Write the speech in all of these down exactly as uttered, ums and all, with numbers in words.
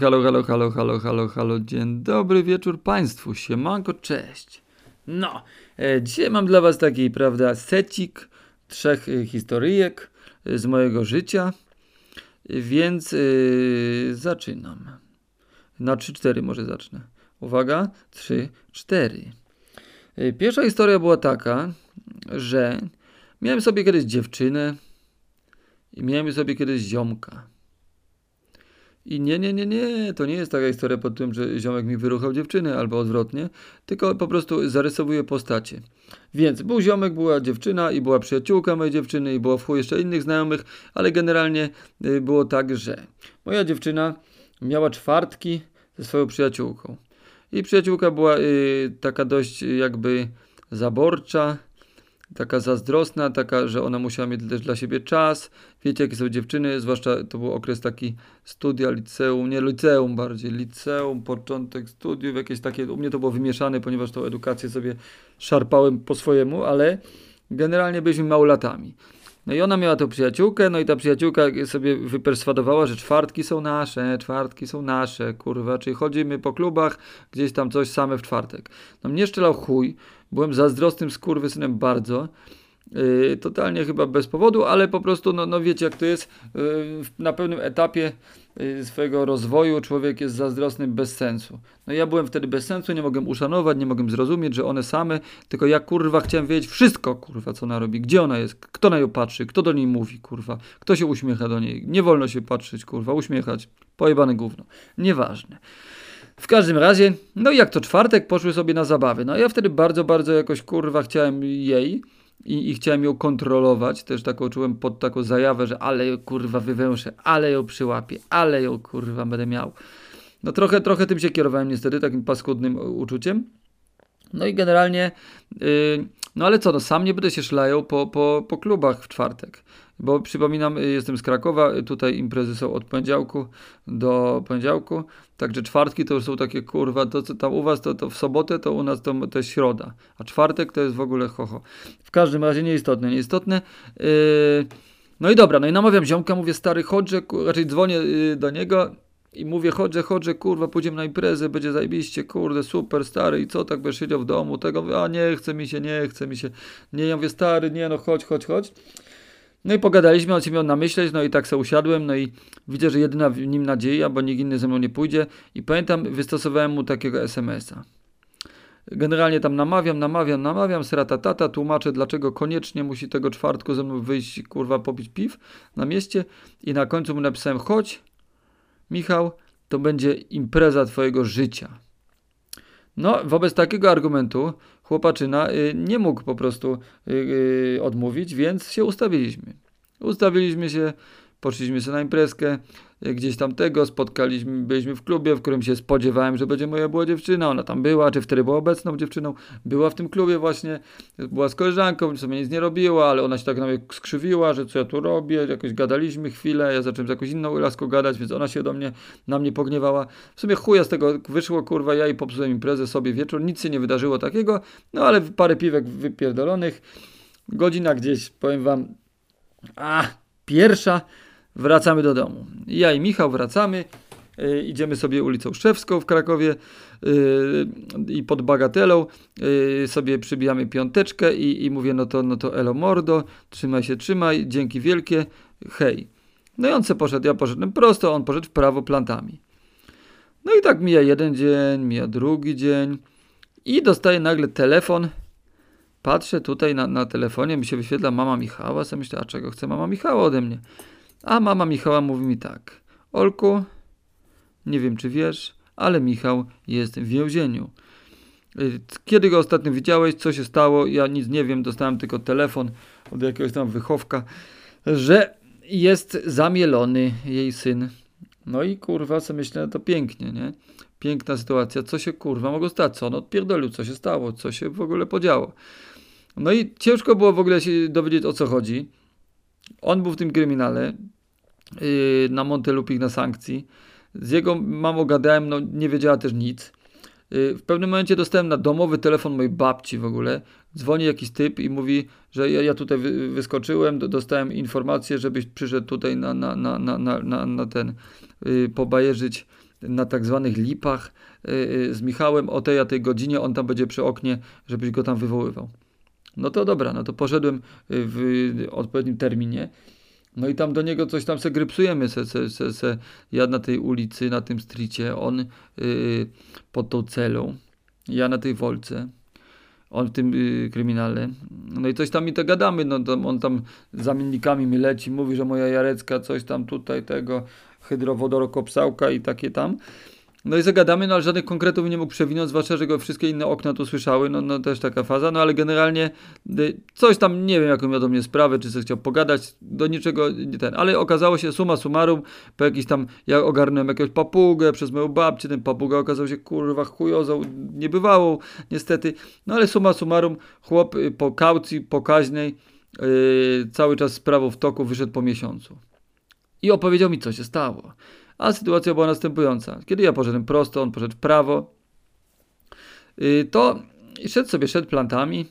Halo, halo, halo, halo, halo, halo, dzień dobry wieczór Państwu, siemanko, cześć. No, e, dzisiaj mam dla Was taki, prawda, secik trzech e, historyjek e, z mojego życia, e, więc e, zaczynam. Na trzy cztery może zacznę. Uwaga, trzy cztery. E, pierwsza historia była taka, że miałem sobie kiedyś dziewczynę i miałem sobie kiedyś ziomka. I nie, nie, nie, nie, to nie jest taka historia pod tym, że ziomek mi wyruchał dziewczynę albo odwrotnie, tylko po prostu zarysowuję postacie. Więc był ziomek, była dziewczyna i była przyjaciółka mojej dziewczyny i było w chuj jeszcze innych znajomych, ale generalnie było tak, że moja dziewczyna miała czwartki ze swoją przyjaciółką. I przyjaciółka była y, taka dość jakby zaborcza, taka zazdrosna, taka, że ona musiała mieć też dla siebie czas. Wiecie, jakie są dziewczyny, zwłaszcza to był okres taki studia, liceum, nie liceum bardziej, liceum, początek studiów, jakieś takie, u mnie to było wymieszane, ponieważ tą edukację sobie szarpałem po swojemu, ale generalnie byliśmy małolatami. No i ona miała tą przyjaciółkę, no i ta przyjaciółka sobie wyperswadowała, że czwartki są nasze, czwartki są nasze, kurwa, czyli chodzimy po klubach, gdzieś tam coś same w czwartek. No mnie szczelał chuj, byłem zazdrosnym skurwysynem bardzo, yy, totalnie chyba bez powodu, ale po prostu, no, no wiecie jak to jest, yy, na pewnym etapie yy, swojego rozwoju człowiek jest zazdrosny bez sensu. No ja byłem wtedy bez sensu, nie mogłem uszanować, nie mogłem zrozumieć, że one same, tylko ja kurwa chciałem wiedzieć wszystko, kurwa, co ona robi, gdzie ona jest, kto na nią patrzy, kto do niej mówi, kurwa, kto się uśmiecha do niej, nie wolno się patrzeć, kurwa, uśmiechać, pojebane gówno, nieważne. W każdym razie, no i jak to czwartek, poszły sobie na zabawy. No ja wtedy bardzo, bardzo jakoś, kurwa, chciałem jej i, i chciałem ją kontrolować. Też taką czułem pod taką zajawę, że ale ją, kurwa, wywęszę, ale ją przyłapię, ale ją, kurwa, będę miał. No trochę, trochę tym się kierowałem niestety, takim paskudnym uczuciem. No i generalnie, yy, no ale co, no sam nie będę się szlajał po, po, po klubach w czwartek. Bo przypominam, jestem z Krakowa, tutaj imprezy są od poniedziałku do poniedziałku, także czwartki to już są takie kurwa, to co tam u was to, to w sobotę, to u nas to, to jest środa, a czwartek to jest w ogóle hoho. W każdym razie nieistotne, nieistotne. Yy, no i dobra, no i namawiam ziomka, mówię stary chodźże, raczej dzwonię yy, do niego i mówię chodźże, chodźże, kurwa, pójdziemy na imprezę, będzie zajebiście, kurde, super, stary, i co, tak będziesz siedział w domu, tego, mówię, a nie chce mi się, nie chce mi się, nie, ja mówię stary, nie no chodź, chodź, chodź. No i pogadaliśmy, on się miał namyśleć, no i tak sobie usiadłem, no i widzę, że jedyna w nim nadzieja, bo nikt inny ze mną nie pójdzie i pamiętam, wystosowałem mu takiego es em es a. Generalnie tam namawiam, namawiam, namawiam, sratatata, tłumaczę, dlaczego koniecznie musi tego czwartku ze mną wyjść, kurwa, popić piw na mieście i na końcu mu napisałem, chodź, Michał, to będzie impreza twojego życia. No, wobec takiego argumentu chłopaczyna y, nie mógł po prostu y, y, odmówić, więc się ustawiliśmy. Ustawiliśmy się, poszliśmy sobie na imprezkę, y, gdzieś tam tego, spotkaliśmy, byliśmy w klubie, w którym się spodziewałem, że będzie moja była dziewczyna, ona tam była, czy wtedy była obecną dziewczyną, była w tym klubie właśnie, była z koleżanką, w sumie nic nie robiła, ale ona się tak na mnie skrzywiła, że co ja tu robię, jakoś gadaliśmy chwilę, ja zacząłem z jakąś inną laską gadać, więc ona się do mnie, na mnie pogniewała. W sumie chuja z tego wyszło, kurwa, ja i popsułem imprezę sobie wieczór, nic się nie wydarzyło takiego, no ale parę piwek wypierdolonych, godzina gdzieś, powiem wam, a pierwsza, wracamy do domu. Ja i Michał wracamy, yy, idziemy sobie ulicą Szewską w Krakowie yy, i pod Bagatelą yy, sobie przybijamy piąteczkę i, i mówię, no to, no to elo mordo, trzymaj się, trzymaj, dzięki wielkie, hej. No i on se poszedł, ja poszedłem prosto, on poszedł w prawo plantami. No i tak mija jeden dzień, mija drugi dzień i dostaję nagle telefon. Patrzę tutaj na, na telefonie, mi się wyświetla mama Michała, sobie myślę, a czego chce mama Michała ode mnie? A mama Michała mówi mi tak, Olku, nie wiem czy wiesz, ale Michał jest w więzieniu. Kiedy go ostatnio widziałeś, co się stało, ja nic nie wiem, dostałem tylko telefon od jakiegoś tam wychowka, że jest zamielony jej syn. No i kurwa, sobie myślę, to pięknie, nie? Piękna sytuacja, co się kurwa mogło stać, co on odpierdolił, co się stało, co się w ogóle podziało. No i ciężko było w ogóle się dowiedzieć, o co chodzi. On był w tym kryminale, yy, na Montelupich na sankcji. Z jego mamą gadałem, no nie wiedziała też nic. Yy, w pewnym momencie dostałem na domowy telefon mojej babci w ogóle. Dzwoni jakiś typ i mówi, że ja, ja tutaj wy, wyskoczyłem, do, dostałem informację, żebyś przyszedł tutaj na, na, na, na, na, na, na ten, yy, pobajerzyć na tak zwanych lipach z Michałem o tej a tej godzinie, on tam będzie przy oknie, żebyś go tam wywoływał. No to dobra, no to poszedłem w odpowiednim terminie. No i tam do niego coś tam se grypsujemy, se, se, se, se. Ja na tej ulicy, na tym streetie, on yy, pod tą celą, ja na tej wolce, on w tym yy, kryminale. No i coś tam mi to gadamy, no tam, on tam z zamiennikami mi leci, mówi, że moja Jarecka coś tam tutaj tego, hydrowodorokopsałka i takie tam. No i zagadamy, no ale żadnych konkretów nie mógł przewinąć, zwłaszcza, że go wszystkie inne okna tu słyszały, no, no też taka faza, no ale generalnie coś tam, nie wiem jaką miał do mnie sprawę, czy coś chciał pogadać, do niczego nie ten, ale okazało się summa summarum, po jakiś tam, ja ogarnąłem jakąś papugę przez moją babcię, ten papuga okazał się kurwa chujozą, niebywałą niestety, no ale summa summarum chłop po kaucji pokaźnej yy, cały czas sprawą w toku wyszedł po miesiącu i opowiedział mi, co się stało. A sytuacja była następująca. Kiedy ja poszedłem prosto, on poszedł w prawo, to szedł sobie, szedł plantami,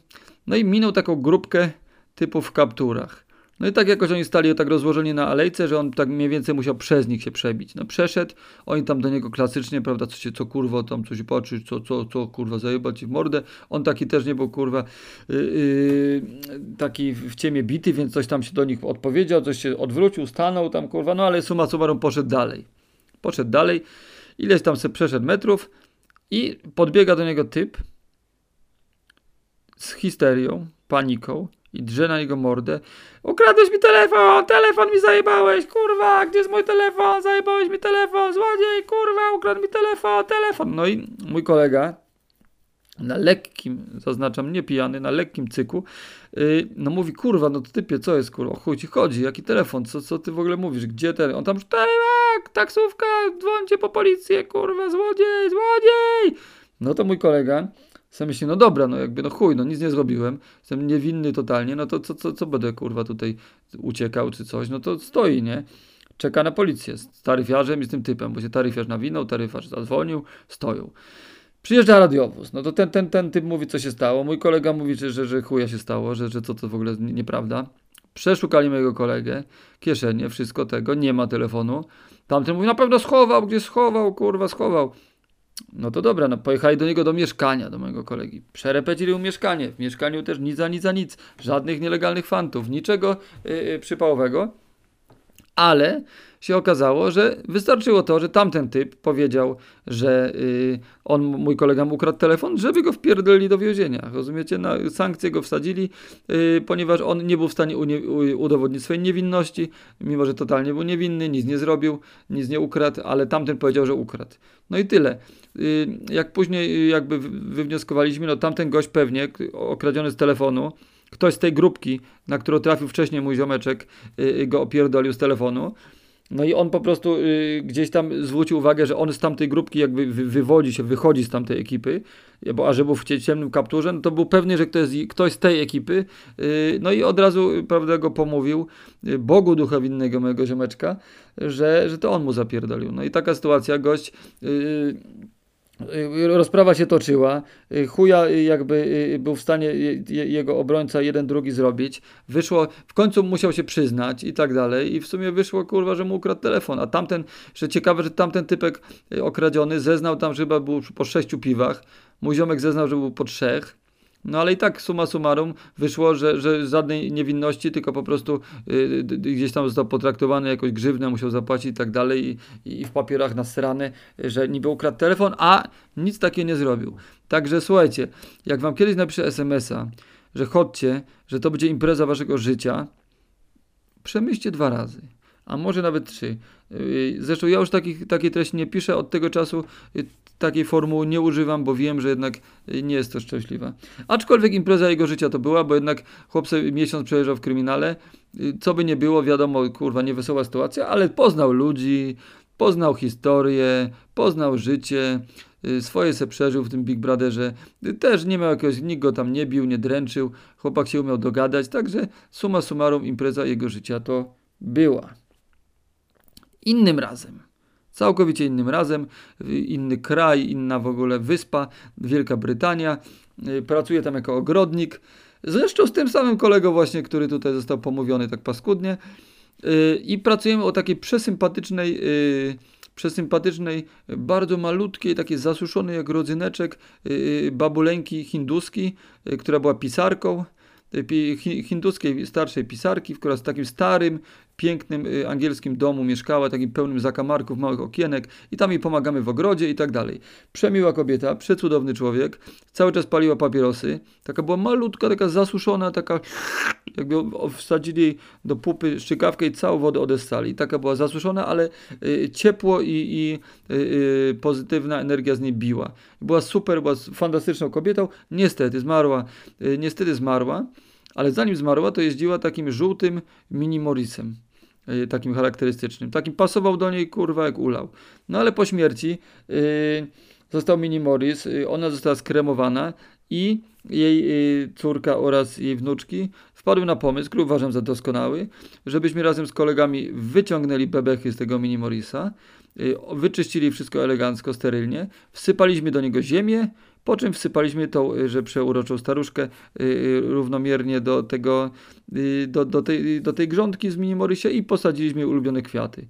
no i minął taką grupkę typów w kapturach. No i tak jakoś oni stali tak rozłożeni na alejce, że on tak mniej więcej musiał przez nich się przebić. No przeszedł, oni tam do niego klasycznie, prawda, co się, co kurwa, tam coś patrzysz, co, co, co kurwa, zajebać ci w mordę. On taki też nie był kurwa yy, taki w ciemię bity, więc coś tam się do nich odpowiedział, coś się odwrócił, stanął tam kurwa, no ale summa summarum poszedł dalej. Poszedł dalej, ileś tam se przeszedł metrów i podbiega do niego typ z histerią, paniką i drze na jego mordę. Ukradłeś mi telefon, telefon mi zajebałeś, kurwa, gdzie jest mój telefon, zajebałeś mi telefon, złodziej, kurwa, ukradł mi telefon, telefon. No i mój kolega na lekkim, zaznaczam, nie pijany, na lekkim cyku, yy, no mówi, kurwa, no typie, co jest, kurwa, o chuj ci chodzi, jaki telefon, co, co ty w ogóle mówisz, gdzie ten, on tam, tak, taksówka, dzwońcie po policję, kurwa, złodziej, złodziej. No to mój kolega sam myśli, no dobra, no jakby, no chuj, no nic nie zrobiłem, jestem niewinny totalnie, no to co, co, co będę, kurwa, tutaj uciekał czy coś, no to stoi, nie? Czeka na policję z taryfiarzem i z tym typem, bo się taryfiarz nawinął, taryfiarz zadzwonił, stoją. Przyjeżdża radiowóz, no to ten, ten, ten typ mówi, co się stało, mój kolega mówi, że, że, że chuja się stało, że, że co to w ogóle nieprawda. Przeszukali mojego kolegę, kieszenie, wszystko tego, nie ma telefonu. Tamten mówi, na pewno schował, gdzie schował, kurwa, schował. No to dobra, no pojechali do niego do mieszkania, do mojego kolegi. Przerepecili mu mieszkanie. W mieszkaniu też nic za nic za nic. Żadnych nielegalnych fantów, niczego yy, przypałowego. Ale się okazało, że wystarczyło to, że tamten typ powiedział, że yy, on, mój kolega mu ukradł telefon, żeby go wpierdolili do więzienia. Rozumiecie? Na sankcje go wsadzili, yy, ponieważ on nie był w stanie unie- udowodnić swojej niewinności, mimo że totalnie był niewinny, nic nie zrobił, nic nie ukradł, ale tamten powiedział, że ukradł. No i tyle. Yy, jak później jakby wywnioskowaliśmy, no tamten gość pewnie okradziony z telefonu, ktoś z tej grupki, na którą trafił wcześniej mój ziomeczek, yy, go opierdolił z telefonu. No i on po prostu yy, gdzieś tam zwrócił uwagę, że on z tamtej grupki jakby wy- wywodzi się, wychodzi z tamtej ekipy, bo a że był w ciemnym kapturze, no to był pewny, że ktoś z, ktoś z tej ekipy. Yy, no i od razu, prawda, go pomówił yy, Bogu ducha winnego mojego ziomeczka, że, że to on mu zapierdolił. No i taka sytuacja, gość... Yy, Rozprawa się toczyła, chuja jakby był w stanie jego obrońca jeden drugi zrobić, wyszło, w końcu musiał się przyznać i tak dalej i w sumie wyszło kurwa, że mu ukradł telefon, a tamten, że ciekawe, że tamten typek okradziony zeznał tam, że chyba był po sześciu piwach, mój ziomek zeznał, że był po trzech. No ale i tak summa summarum wyszło, że, że żadnej niewinności, tylko po prostu yy, gdzieś tam został potraktowany jakoś grzywnę, musiał zapłacić i tak dalej i, i w papierach nasrany, że niby ukradł telefon, a nic takiego nie zrobił. Także słuchajcie, jak wam kiedyś napiszę es em es a, że chodźcie, że to będzie impreza waszego życia, przemyślcie dwa razy. A może nawet trzy. Zresztą ja już takich, takiej treści nie piszę, od tego czasu takiej formuły nie używam, bo wiem, że jednak nie jest to szczęśliwa. Aczkolwiek impreza jego życia to była, bo jednak chłop sobie miesiąc przejeżdżał w kryminale, co by nie było, wiadomo, kurwa, niewesoła sytuacja, ale poznał ludzi, poznał historię, poznał życie, swoje se przeżył w tym Big Brotherze, też nie miał jakiegoś, nikt go tam nie bił, nie dręczył, chłopak się umiał dogadać, także summa summarum impreza jego życia to była. Innym razem, całkowicie innym razem, inny kraj, inna w ogóle wyspa, Wielka Brytania, pracuje tam jako ogrodnik, zresztą z tym samym kolegą właśnie, który tutaj został pomówiony tak paskudnie i pracujemy o takiej przesympatycznej przesympatycznej, bardzo malutkiej, takiej zasuszonej jak rodzyneczek babuleńki hinduski, która była pisarką, hinduskiej starszej pisarki, która w takim starym, pięknym angielskim domu mieszkała, takim pełnym zakamarków, małych okienek i tam jej pomagamy w ogrodzie i tak dalej. Przemiła kobieta, przecudowny człowiek, cały czas paliła papierosy, taka była malutka, taka zasuszona, taka jakby wsadzili jej do pupy szczykawkę i całą wodę odessali. Taka była zasuszona, ale ciepło i, i y, pozytywna energia z niej biła. Była super, była fantastyczną kobietą, niestety zmarła, niestety zmarła, ale zanim zmarła, to jeździła takim żółtym Mini Morrisem, takim charakterystycznym. Takim pasował do niej, kurwa, jak ulał. No ale po śmierci yy, został Mini Morris, yy, ona została skremowana i jej yy, córka oraz jej wnuczki wpadły na pomysł, który uważam za doskonały, żebyśmy razem z kolegami wyciągnęli bebechy z tego Mini Morrisa, yy, wyczyścili wszystko elegancko, sterylnie, wsypaliśmy do niego ziemię, po czym wsypaliśmy tą, że przeuroczą staruszkę yy, równomiernie do, tego, yy, do, do, tej, do tej grządki z Mini Morrisie i posadziliśmy ulubione kwiaty.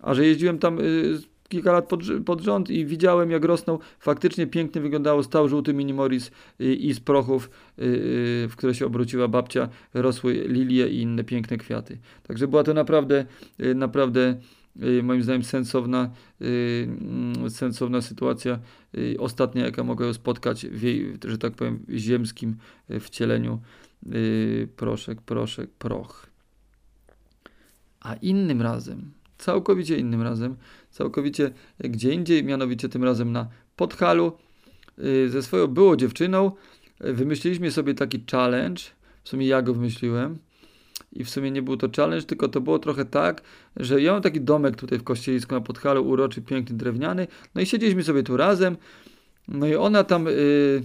A że jeździłem tam yy, kilka lat pod, pod rząd i widziałem, jak rosną, faktycznie pięknie wyglądało, stał żółty Mini Morris yy, i z prochów, yy, w które się obróciła babcia, rosły lilie i inne piękne kwiaty. Także była to naprawdę, yy, naprawdę moim zdaniem sensowna, yy, sensowna sytuacja, yy, ostatnia, jaka mogła spotkać w jej, że tak powiem, ziemskim wcieleniu, yy, proszek, proszek, proch. A innym razem, całkowicie innym razem, całkowicie gdzie indziej, mianowicie tym razem na Podhalu, yy, ze swoją byłą dziewczyną, yy, wymyśliliśmy sobie taki challenge, w sumie ja go wymyśliłem, i w sumie nie był to challenge, tylko to było trochę tak, że ja mam taki domek tutaj w Kościelisku na Podhalu, uroczy, piękny, drewniany, no i siedzieliśmy sobie tu razem, no i ona tam yy,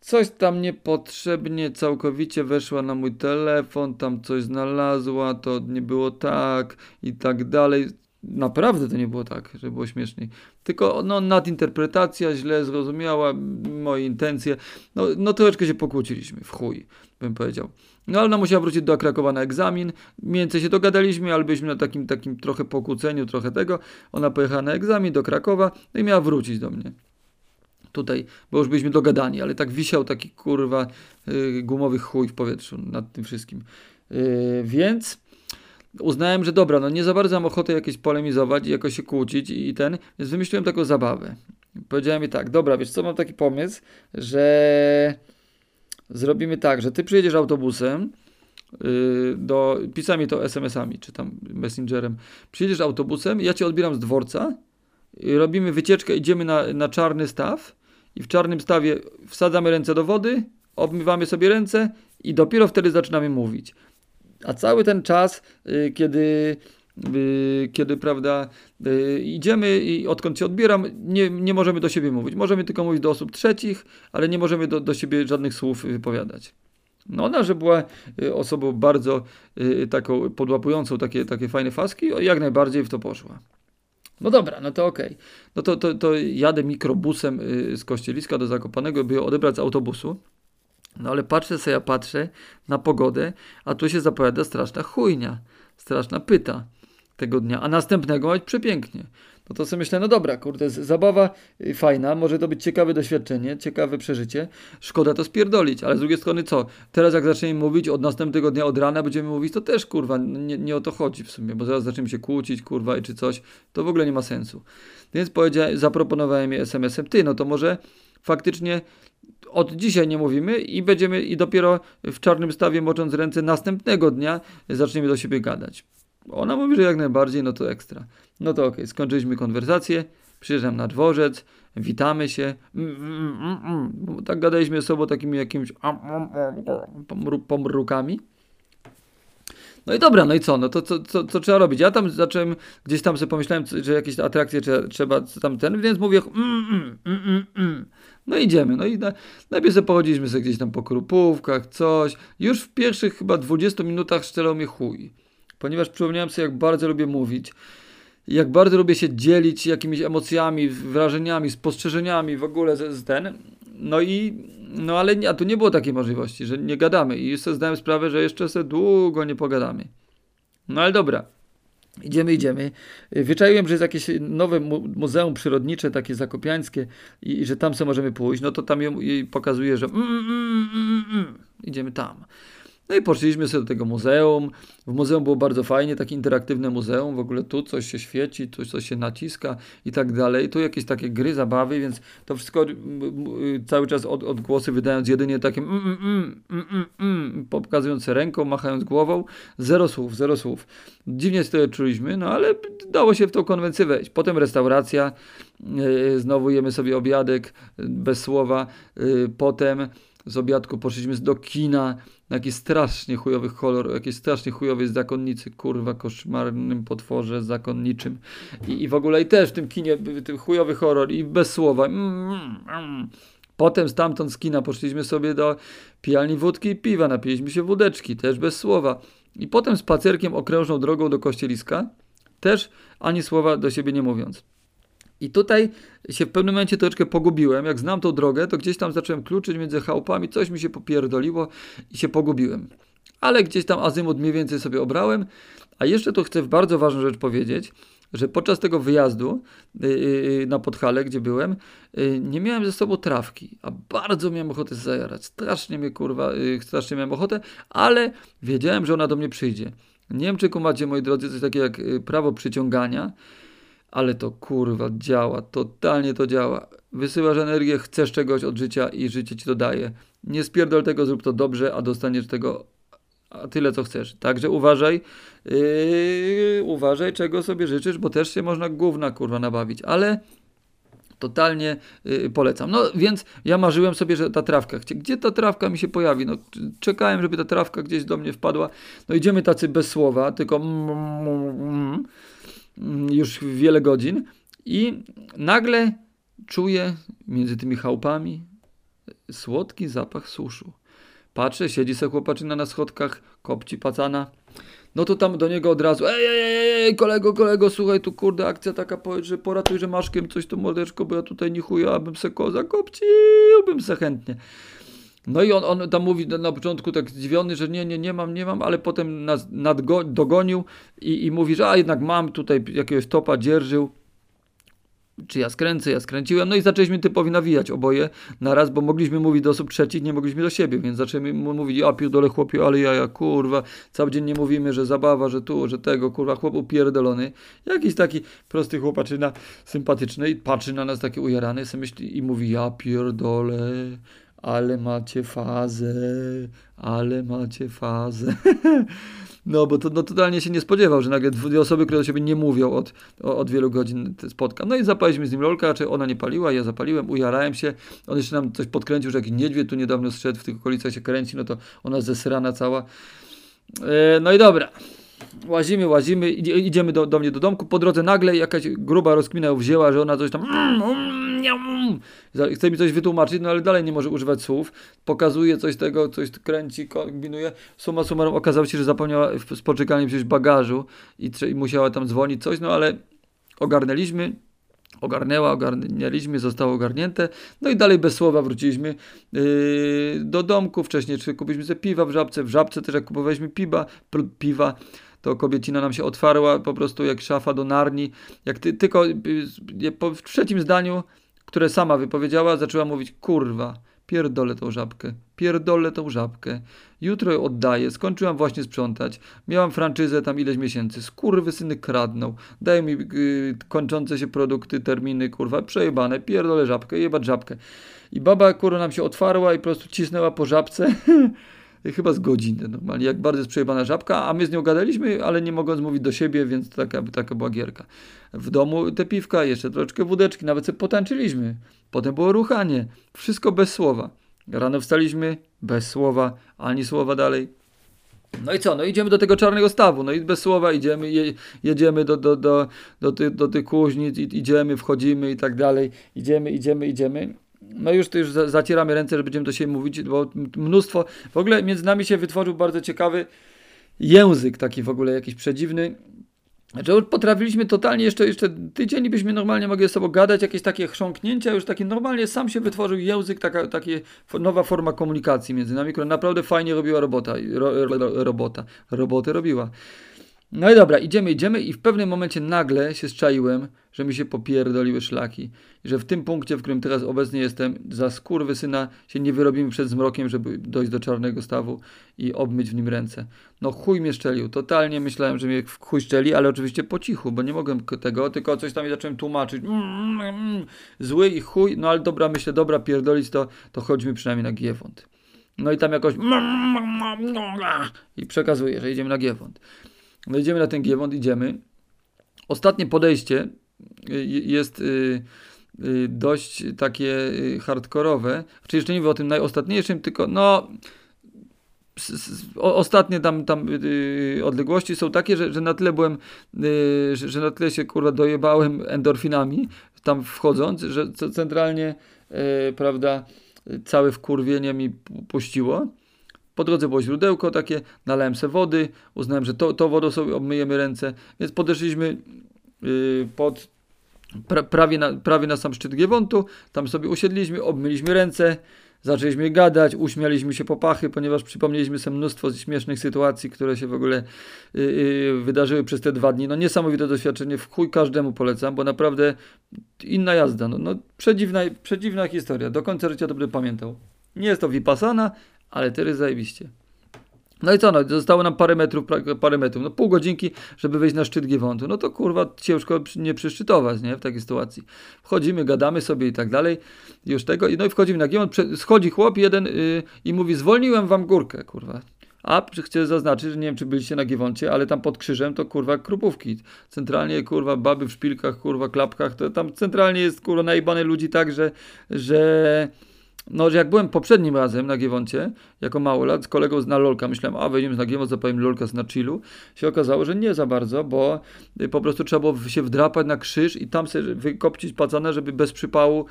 coś tam niepotrzebnie całkowicie weszła na mój telefon, tam coś znalazła, to nie było tak i tak dalej. Naprawdę to nie było tak, że było śmieszniej. Tylko no, nadinterpretacja, źle zrozumiała moje intencje. No, no troszeczkę się pokłóciliśmy, w chuj, bym powiedział. No ale ona musiała wrócić do Krakowa na egzamin. Mniej więcej się dogadaliśmy, ale byliśmy na takim, takim trochę pokłóceniu, trochę tego. Ona pojechała na egzamin do Krakowa no i miała wrócić do mnie. Tutaj, bo już byliśmy dogadani, ale tak wisiał taki kurwa yy, gumowy chuj w powietrzu nad tym wszystkim. Yy, więc... uznałem, że dobra, no nie za bardzo mam ochotę jakieś polemizować i jakoś się kłócić i ten, więc wymyśliłem taką zabawę. Powiedziałem jej tak, dobra, wiesz co, mam taki pomysł, że zrobimy tak, że ty przyjedziesz autobusem, yy, do, pisami to es em esami, czy tam messengerem, przyjedziesz autobusem, ja cię odbieram z dworca, yy, robimy wycieczkę, idziemy na, na czarny staw i w czarnym stawie wsadzamy ręce do wody, obmywamy sobie ręce i dopiero wtedy zaczynamy mówić. A cały ten czas, yy, kiedy, yy, kiedy prawda, yy, idziemy i odkąd się odbieram, nie, nie możemy do siebie mówić. Możemy tylko mówić do osób trzecich, ale nie możemy do, do siebie żadnych słów wypowiadać. No ona, że była y, osobą bardzo y, taką podłapującą takie, takie fajne faski, jak najbardziej w to poszła. No dobra, no to okej. Okay. No to, to, to jadę mikrobusem y, z Kościeliska do Zakopanego, by ją odebrać z autobusu. No ale patrzę sobie, ja patrzę na pogodę, a tu się zapowiada straszna chujnia, straszna pyta tego dnia, a następnego ma być przepięknie. No to sobie myślę, no dobra, kurde, zabawa fajna, może to być ciekawe doświadczenie, ciekawe przeżycie, szkoda to spierdolić, ale z drugiej strony co, teraz jak zaczniemy mówić, od następnego dnia, od rana będziemy mówić, to też kurwa, nie, nie o to chodzi w sumie, bo zaraz zaczniemy się kłócić, kurwa, czy coś, to w ogóle nie ma sensu. Więc powiedziałem, zaproponowałem je es em esem, ty, no to może faktycznie od dzisiaj nie mówimy i będziemy i dopiero w czarnym stawie mocząc ręce następnego dnia zaczniemy do siebie gadać. Ona mówi, że jak najbardziej, no to ekstra. No to okej, okay, skończyliśmy konwersację, przyjeżdżam na dworzec, witamy się. Mm, mm, mm, mm. Tak gadaliśmy ze sobą takimi jakimiś pomrukami. No i dobra, no i co? No to co, co, co trzeba robić? Ja tam zacząłem, gdzieś tam sobie pomyślałem, że jakieś atrakcje trzeba, trzeba tam ten, więc mówię mm, mm, mm, mm. No idziemy, no i na, najpierw sobie pochodziliśmy sobie gdzieś tam po Krupówkach, coś. Już w pierwszych chyba dwudziestu minutach strzelał mnie chuj, ponieważ przypomniałem sobie, jak bardzo lubię mówić, jak bardzo lubię się dzielić jakimiś emocjami, wrażeniami, spostrzeżeniami w ogóle z, z ten. No i, no ale nie, a tu nie było takiej możliwości, że nie gadamy i sobie zdałem sprawę, że jeszcze sobie długo nie pogadamy. No ale dobra, Idziemy, idziemy. Wyczaiłem, że jest jakieś nowe muzeum przyrodnicze, takie zakopiańskie i, i że tam sobie możemy pójść. No to tam ją jej pokazuje, że mm, mm, mm, mm. Idziemy tam. No i poszliśmy sobie do tego muzeum. W muzeum było bardzo fajnie, takie interaktywne muzeum. W ogóle tu coś się świeci, tu coś się naciska i tak dalej. Tu jakieś takie gry, zabawy, więc to wszystko cały czas od, odgłosy wydając jedynie takie mm, mm, mm, mm, pokazując ręką, machając głową. Zero słów, zero słów. Dziwnie się czuliśmy, no ale dało się w tą konwencję wejść. Potem restauracja. Yy, znowu jemy sobie obiadek bez słowa. Yy, potem z obiadku poszliśmy do kina. Jakiś strasznie chujowy kolor, jakiś strasznie chujowy zakonnicy, kurwa, koszmarnym potworze zakonniczym. I, i w ogóle i też w tym kinie ten chujowy horror i bez słowa. Potem stamtąd z kina poszliśmy sobie do pijalni wódki i piwa, napiliśmy się wódeczki, też bez słowa. I potem spacerkiem okrężną drogą do Kościeliska, też ani słowa do siebie nie mówiąc. I tutaj się w pewnym momencie troszeczkę pogubiłem. Jak znam tą drogę, to gdzieś tam zacząłem kluczyć między chałupami, coś mi się popierdoliło i się pogubiłem. Ale gdzieś tam azymut mniej więcej sobie obrałem. A jeszcze tu chcę bardzo ważną rzecz powiedzieć, że podczas tego wyjazdu yy, yy, na Podhale, gdzie byłem, yy, nie miałem ze sobą trawki, a bardzo miałem ochotę zajarać. Strasznie mnie kurwa, yy, strasznie miałem ochotę, ale wiedziałem, że ona do mnie przyjdzie. Nie wiem, czy kumacie, moi drodzy, coś takiego jak yy, prawo przyciągania, ale to kurwa działa, totalnie to działa. Wysyłasz energię, chcesz czegoś od życia i życie ci to daje. Nie spierdol tego, zrób to dobrze, a dostaniesz tego tyle, co chcesz. Także uważaj, yy, uważaj, czego sobie życzysz, bo też się można gówna kurwa nabawić, ale totalnie yy, polecam. No więc ja marzyłem sobie, że ta trawka, gdzie, gdzie ta trawka mi się pojawi? No czekałem, żeby ta trawka gdzieś do mnie wpadła. No idziemy tacy bez słowa, tylko mm, mm, mm. już wiele godzin i nagle czuję między tymi chałupami słodki zapach suszu. Patrzę, siedzi se chłopaczyna na schodkach, kopci pacana. No to tam do niego od razu ej, ej, ej, kolego, kolego, słuchaj, tu kurde akcja taka, powiedz, że poratuj, że maszkiem coś tu mordeczko, bo ja tutaj nie chuja, bym se koza kopcił, bym se chętnie. No i on, on tam mówi na początku tak zdziwiony, że nie, nie, nie mam, nie mam, ale potem nas nadgo, dogonił i, i mówi, że a jednak mam tutaj jakiegoś topa, dzierżył. Czy ja skręcę, ja skręciłem. No i zaczęliśmy typowi nawijać oboje naraz, bo mogliśmy mówić do osób trzecich, nie mogliśmy do siebie, więc zaczęliśmy mówić, a pierdolę chłopie, ale jaja, kurwa, cały dzień nie mówimy, że zabawa, że tu, że tego, kurwa, chłop upierdolony. Jakiś taki prosty chłopaczyna sympatyczny i patrzy na nas taki ujarany sobie myśli i mówi, ja pierdolę. Ale macie fazę, ale macie fazę. No bo to, no, totalnie się nie spodziewał, że nagle dwie osoby, które do siebie nie mówią od, od wielu godzin spotkam. No i zapaliliśmy z nim rolkę, raczej ona nie paliła, ja zapaliłem, ujarałem się. On jeszcze nam coś podkręcił, że jakiś niedźwiedź tu niedawno zszedł, w tych okolicach się kręci, no to ona zesrana cała. Yy, no i dobra. Łazimy, łazimy, idziemy do, do mnie do domku. Po drodze nagle jakaś gruba rozkmina wzięła, że ona coś tam chce mi coś wytłumaczyć, no ale dalej nie może używać słów. Pokazuje coś tego, coś kręci, kombinuje. Summa summarum okazało się, że zapomniała w spoczykaniu gdzieś bagażu i, i musiała tam dzwonić coś, no ale ogarnęliśmy. Ogarnęła, ogarnialiśmy, zostało ogarnięte. No i dalej bez słowa wróciliśmy yy, do domku. Wcześniej czy kupiliśmy sobie piwa w Żabce. W Żabce też jak kupowaliśmy piwa, piwa, to kobiecina nam się otwarła po prostu jak szafa do narni. Jak ty, tylko yy, po, w trzecim zdaniu, które sama wypowiedziała, zaczęła mówić kurwa, pierdolę tą żabkę, pierdolę tą żabkę. Jutro ją oddaję, skończyłam właśnie sprzątać. Miałam franczyzę tam ileś miesięcy, skurwysyny kradną. Dają mi yy, kończące się produkty, terminy, kurwa, przejebane, pierdolę żabkę, jebać żabkę. I baba, kurwa, nam się otwarła i po prostu cisnęła po żabce. Chyba z godziny normalnie, jak bardzo jest przejebana żabka, a my z nią gadaliśmy, ale nie mogąc mówić do siebie, więc taka, taka była gierka. W domu te piwka, jeszcze troszeczkę wódeczki, nawet sobie potańczyliśmy. Potem było ruchanie, wszystko bez słowa. Rano wstaliśmy, bez słowa, ani słowa dalej. No i co, no idziemy do tego czarnego stawu, no i bez słowa idziemy, je, jedziemy do, do, do, do, ty, do tych kuźnic, idziemy, wchodzimy i tak dalej, idziemy, idziemy, idziemy. No już to już zacieramy ręce, że będziemy do siebie mówić, bo mnóstwo, w ogóle między nami się wytworzył bardzo ciekawy język, taki w ogóle jakiś przedziwny, że potrafiliśmy totalnie jeszcze, jeszcze tydzień i byśmy normalnie mogli ze sobą gadać, jakieś takie chrząknięcia, już taki normalnie sam się wytworzył język, taka, taka nowa forma komunikacji między nami, która naprawdę fajnie robiła robota, ro, ro, robota, roboty robiła. No i dobra, idziemy, idziemy i w pewnym momencie nagle się zczaiłem, że mi się popierdoliły szlaki. I że w tym punkcie, w którym teraz obecnie jestem, za skurwysyna się nie wyrobimy przed zmrokiem, żeby dojść do czarnego stawu i obmyć w nim ręce. No chuj mnie szczelił, totalnie myślałem, że mnie w chuj szczeli, ale oczywiście po cichu, bo nie mogłem tego, tylko coś tam mi zacząłem tłumaczyć. Mm, mm, zły i chuj, no ale dobra, myślę, dobra, pierdolić to, to chodźmy przynajmniej na Giewont. No i tam jakoś i przekazuje, że idziemy na Giewont. No idziemy na ten Giewont, idziemy. Ostatnie podejście jest dość takie hardkorowe. Czyli jeszcze nie mówię o tym najostatniejszym, tylko no ostatnie tam, tam odległości są takie, że, że na tyle byłem, że na tyle się kurwa dojebałem endorfinami tam wchodząc, że centralnie, prawda, całe wkurwienie mi puściło. Po drodze było źródełko takie, nalałem se wody, uznałem, że to, to wodą sobie obmyjemy ręce, więc podeszliśmy yy, pod pra, prawie, na, prawie na sam szczyt Giewontu, tam sobie usiedliśmy, obmyliśmy ręce, zaczęliśmy gadać, uśmialiśmy się po pachy, ponieważ przypomnieliśmy sobie mnóstwo śmiesznych sytuacji, które się w ogóle yy, yy, wydarzyły przez te dwa dni. No niesamowite doświadczenie, w chuj każdemu polecam, bo naprawdę inna jazda, no, no przedziwna, przedziwna historia, do końca życia to będę pamiętał. Nie jest to Vipassana, ale tyle zajebiście. No i co, no, zostało nam parę metrów, parę metrów, no pół godzinki, żeby wejść na szczyt Giewontu. No to kurwa ciężko nie przyszczytować, nie, w takiej sytuacji. Wchodzimy, gadamy sobie i tak dalej, już tego, no i wchodzimy na Giewont, schodzi chłop jeden yy, i mówi, zwolniłem wam górkę, kurwa. A chcę zaznaczyć, że nie wiem, czy byliście na Giewoncie, ale tam pod krzyżem to kurwa krupówki. Centralnie kurwa baby w szpilkach, kurwa klapkach, to tam centralnie jest kurwa najebane ludzi tak, że... że... No, że jak byłem poprzednim razem na Giewoncie, jako małolat, z kolegą na lolka, myślałem, a wejdziemy na Giewont, zapowiem lolka na chillu, się okazało, że nie za bardzo, bo po prostu trzeba było się wdrapać na krzyż i tam sobie wykopcić pacana, żeby bez przypału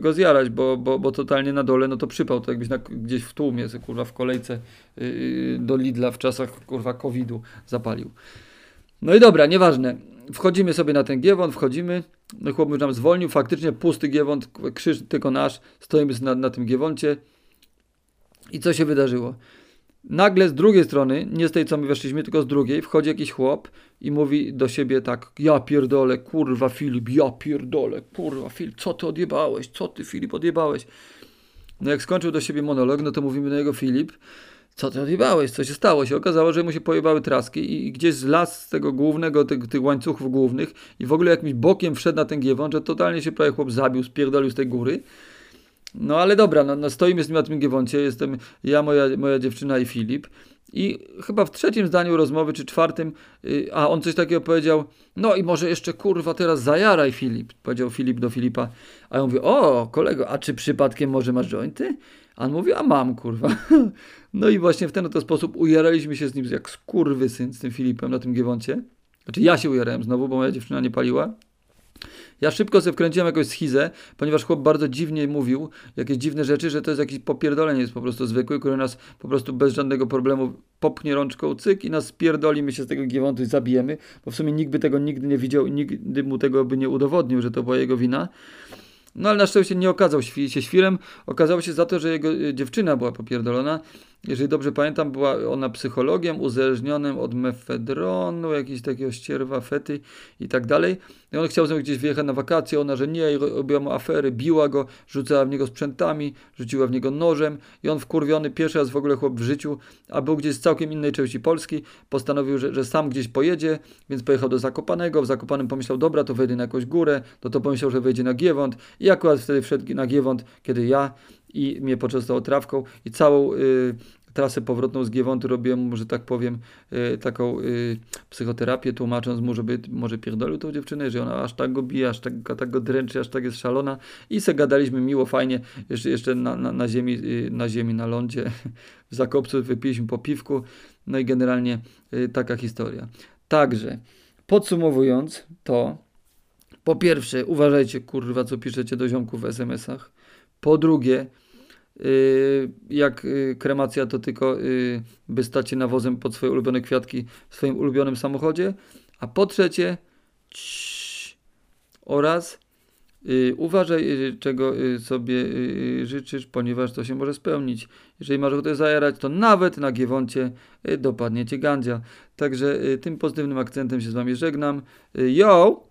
go zjarać, bo, bo, bo totalnie na dole, no to przypał, to jakbyś na, gdzieś w tłumie, kurwa, w kolejce yy, do Lidla w czasach, kurwa, covidu zapalił. No i dobra, nieważne. Wchodzimy sobie na ten Giewont, wchodzimy, no chłop już nam zwolnił, faktycznie pusty Giewont, krzyż tylko nasz, stoimy na, na tym Giewoncie i co się wydarzyło? Nagle z drugiej strony, nie z tej co my weszliśmy, tylko z drugiej, wchodzi jakiś chłop i mówi do siebie tak, ja pierdolę, kurwa Filip, ja pierdolę, kurwa Filip, co ty odjebałeś, co ty Filip odjebałeś? No jak skończył do siebie monolog, no to mówimy do niego Filip, co ty odjebałeś? Co się stało? Się okazało, że mu się pojebały traski i, i gdzieś zlazł z tego głównego, tych, tych łańcuchów głównych i w ogóle jakimś bokiem wszedł na ten Giewont, że totalnie się prawie chłop zabił, spierdolił z tej góry. No ale dobra, no, no stoimy z nim na tym Giewoncie, jestem ja, moja, moja dziewczyna i Filip. I chyba w trzecim zdaniu rozmowy, czy czwartym, yy, a on coś takiego powiedział, no i może jeszcze kurwa teraz zajaraj Filip, powiedział Filip do Filipa. A on mówi, o kolego, a czy przypadkiem może masz jointy? A on mówi, a mam kurwa. No i właśnie w ten oto sposób ujaraliśmy się z nim, jak skurwysyn z tym Filipem na tym Giewoncie. Znaczy ja się ujarałem znowu, bo moja dziewczyna nie paliła. Ja szybko sobie wkręciłem jakąś schizę, ponieważ chłop bardzo dziwnie mówił jakieś dziwne rzeczy, że to jest jakieś popierdolenie, jest po prostu zwykły, który nas po prostu bez żadnego problemu popchnie rączką, cyk i nas spierdolimy się z tego Giewontu i zabijemy, bo w sumie nikt by tego nigdy nie widział i nigdy mu tego by nie udowodnił, że to była jego wina. No ale na szczęście nie okazał się świrem, okazało się za to, że jego dziewczyna była popierdolona. Jeżeli dobrze pamiętam, była ona psychologiem uzależnionym od mefedronu, jakiegoś takiego ścierwa, fety i tak dalej. I on chciał z nią gdzieś wyjechać na wakacje, ona, że nie, i robiła mu afery, biła go, rzucała w niego sprzętami, rzuciła w niego nożem i on wkurwiony, pierwszy raz w ogóle chłop w życiu, a był gdzieś z całkiem innej części Polski, postanowił, że, że sam gdzieś pojedzie, więc pojechał do Zakopanego, w Zakopanem pomyślał, dobra, to wejdę na jakąś górę, no to pomyślał, że wejdzie na Giewont i akurat wtedy wszedł na Giewont, kiedy ja i mnie poczęstało trawką i całą y, trasę powrotną z Giewontu robiłem mu, że tak powiem, y, taką y, psychoterapię, tłumacząc mu, żeby może pierdolił tą dziewczynę, że ona aż tak go bije, aż tak, tak go dręczy, aż tak jest szalona i se gadaliśmy miło, fajnie, jeszcze, jeszcze na, na, na ziemi, y, na ziemi, na lądzie w Zakopcu wypiliśmy po piwku, no i generalnie y, taka historia. Także, podsumowując to, po pierwsze, uważajcie, kurwa, co piszecie do ziomków w es em esach, po drugie, yy, jak yy, kremacja, to tylko yy, by stać się nawozem pod swoje ulubione kwiatki w swoim ulubionym samochodzie. A po trzecie, cii, oraz Uważaj, czego sobie życzysz, ponieważ to się może spełnić. Jeżeli masz ochotę zajarać, to nawet na Giewoncie dopadnie cię gandzia. Także tym pozytywnym akcentem się z wami żegnam. Yo!